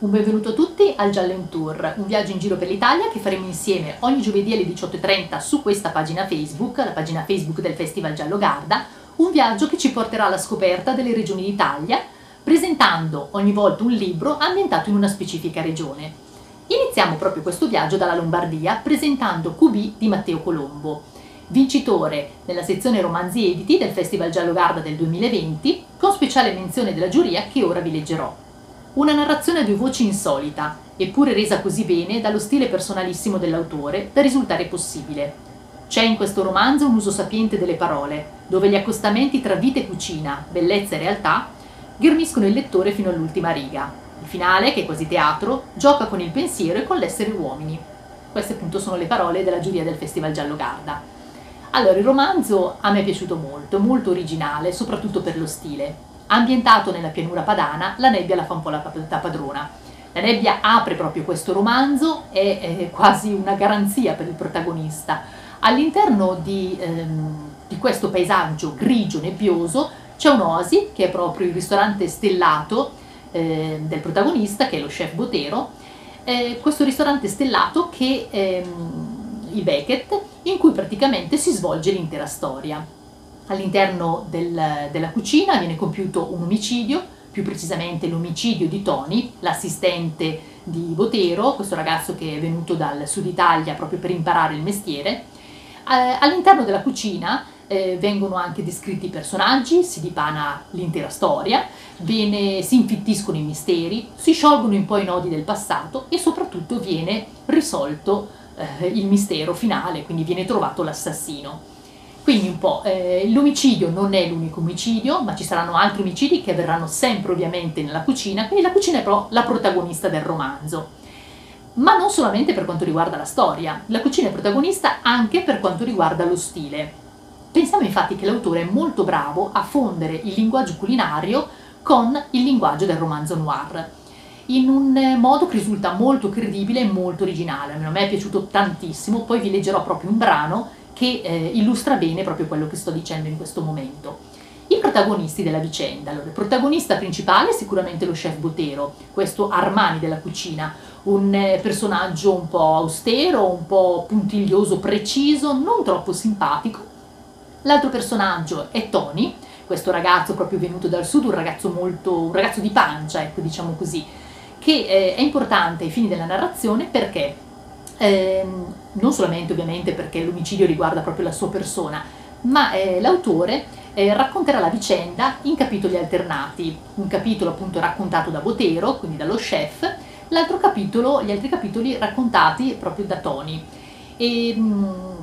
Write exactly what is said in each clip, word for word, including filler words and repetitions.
Un benvenuto a tutti al Giallo in Tour, un viaggio in giro per l'Italia che faremo insieme ogni giovedì alle diciotto e trenta su questa pagina Facebook, la pagina Facebook del Festival Giallo Garda, un viaggio che ci porterà alla scoperta delle regioni d'Italia, presentando ogni volta un libro ambientato in una specifica regione. Iniziamo proprio questo viaggio dalla Lombardia presentando Q B di Matteo Colombo, vincitore nella sezione romanzi editi del Festival Giallo Garda del duemilaventi, con speciale menzione della giuria che ora vi leggerò. Una narrazione a due voci insolita, eppure resa così bene dallo stile personalissimo dell'autore da risultare possibile. C'è in questo romanzo un uso sapiente delle parole, dove gli accostamenti tra vita e cucina, bellezza e realtà, ghermiscono il lettore fino all'ultima riga. Il finale, che è quasi teatro, gioca con il pensiero e con l'essere uomini. Queste appunto sono le parole della giuria del Festival Giallo Garda. Allora, il romanzo a me è piaciuto molto, molto originale, soprattutto per lo stile. Ambientato nella pianura padana, la nebbia la fa un po' la padrona. La nebbia apre proprio questo romanzo, è, è quasi una garanzia per il protagonista. All'interno di, ehm, di questo paesaggio grigio, nebbioso, c'è un'oasi che è proprio il ristorante stellato eh, del protagonista, che è lo chef Botero. Eh, questo ristorante stellato che ehm, i Beckett, in cui praticamente si svolge l'intera storia. All'interno del, della cucina viene compiuto un omicidio, più precisamente l'omicidio di Tony, l'assistente di Botero, questo ragazzo che è venuto dal sud Italia proprio per imparare il mestiere. All'interno della cucina eh, vengono anche descritti i personaggi, si dipana l'intera storia, viene, si infittiscono i misteri, si sciolgono un po' i nodi del passato e soprattutto viene risolto eh, il mistero finale, quindi viene trovato l'assassino. Quindi un po', eh, l'omicidio non è l'unico omicidio, ma ci saranno altri omicidi che avverranno sempre ovviamente nella cucina, quindi la cucina è però la protagonista del romanzo. Ma non solamente per quanto riguarda la storia, la cucina è protagonista anche per quanto riguarda lo stile. Pensiamo infatti che l'autore è molto bravo a fondere il linguaggio culinario con il linguaggio del romanzo noir, in un modo che risulta molto credibile e molto originale. A me è piaciuto tantissimo, poi vi leggerò proprio un brano che eh, illustra bene proprio quello che sto dicendo in questo momento. I protagonisti della vicenda. Allora, il protagonista principale è sicuramente lo chef Botero, questo Armani della cucina, un eh, personaggio un po' austero, un po' puntiglioso, preciso, non troppo simpatico. L'altro personaggio è Tony, questo ragazzo proprio venuto dal sud, un ragazzo molto, un ragazzo di pancia, ecco, diciamo così, che eh, è importante ai fini della narrazione perché Eh, non solamente ovviamente perché l'omicidio riguarda proprio la sua persona, ma eh, l'autore eh, racconterà la vicenda in capitoli alternati, un capitolo appunto raccontato da Botero, quindi dallo chef, l'altro capitolo, gli altri capitoli raccontati proprio da Tony, e, mh,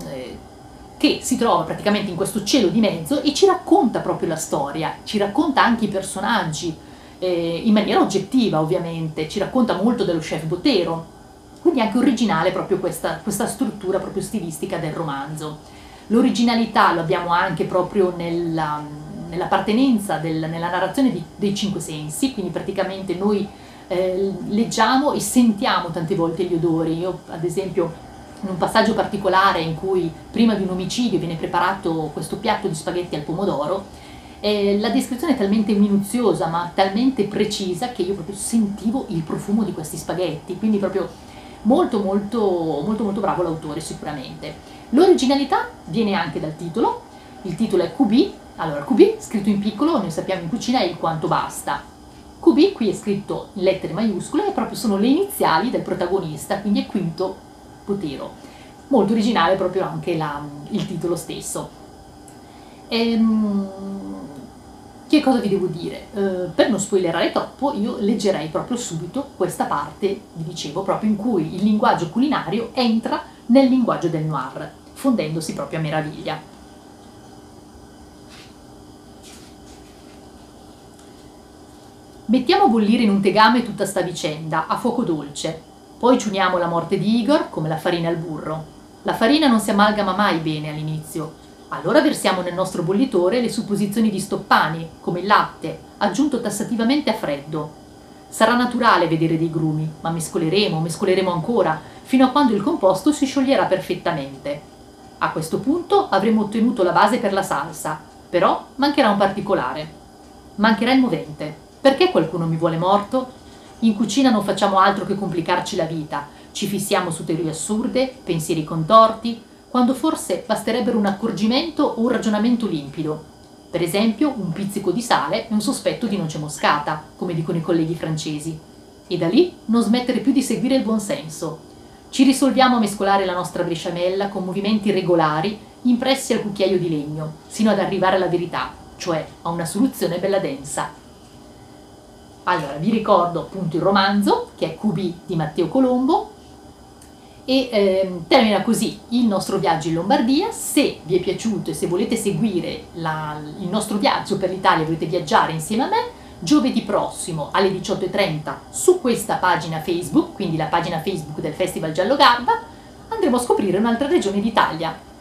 che si trova praticamente in questo cielo di mezzo e ci racconta proprio la storia, ci racconta anche i personaggi, eh, in maniera oggettiva ovviamente, ci racconta molto dello chef Botero. Quindi anche originale proprio questa, questa struttura proprio stilistica del romanzo. L'originalità lo abbiamo anche proprio nella, nell'appartenenza, del, nella narrazione di, dei cinque sensi, quindi praticamente noi eh, leggiamo e sentiamo tante volte gli odori. Io ad esempio in un passaggio particolare in cui prima di un omicidio viene preparato questo piatto di spaghetti al pomodoro, eh, la descrizione è talmente minuziosa ma talmente precisa che io proprio sentivo il profumo di questi spaghetti, quindi proprio Molto, molto, molto, molto bravo l'autore sicuramente. L'originalità viene anche dal titolo, il titolo è Q B, allora Q B scritto in piccolo, noi sappiamo in cucina è il quanto basta. Q B qui è scritto in lettere maiuscole e proprio sono le iniziali del protagonista, quindi è Quinto Botero. Molto originale proprio anche la, il titolo stesso. Ehm, che cosa vi devo dire? Eh, per non spoilerare troppo, io leggerei proprio subito questa parte, vi dicevo, proprio in cui il linguaggio culinario entra nel linguaggio del noir, fondendosi proprio a meraviglia. Mettiamo a bollire in un tegame tutta sta vicenda, a fuoco dolce. Poi ci uniamo la morte di Igor come la farina al burro. La farina non si amalgama mai bene all'inizio. Allora versiamo nel nostro bollitore le supposizioni di Stoppani, come il latte, aggiunto tassativamente a freddo. Sarà naturale vedere dei grumi, ma mescoleremo, mescoleremo ancora, fino a quando il composto si scioglierà perfettamente. A questo punto avremo ottenuto la base per la salsa, però mancherà un particolare. Mancherà il movente. Perché qualcuno mi vuole morto? In cucina non facciamo altro che complicarci la vita, ci fissiamo su teorie assurde, pensieri contorti, quando forse basterebbero un accorgimento o un ragionamento limpido. Per esempio un pizzico di sale e un sospetto di noce moscata, come dicono i colleghi francesi. E da lì non smettere più di seguire il buonsenso. Ci risolviamo a mescolare la nostra besciamella con movimenti regolari impressi al cucchiaio di legno, sino ad arrivare alla verità, cioè a una soluzione bella densa. Allora, vi ricordo appunto il romanzo, che è Q B di Matteo Colombo, e ehm, termina così il nostro viaggio in Lombardia. Se vi è piaciuto e se volete seguire la, il nostro viaggio per l'Italia, volete viaggiare insieme a me, giovedì prossimo alle diciotto e trenta su questa pagina Facebook, quindi la pagina Facebook del Festival Giallo Garda, andremo a scoprire un'altra regione d'Italia.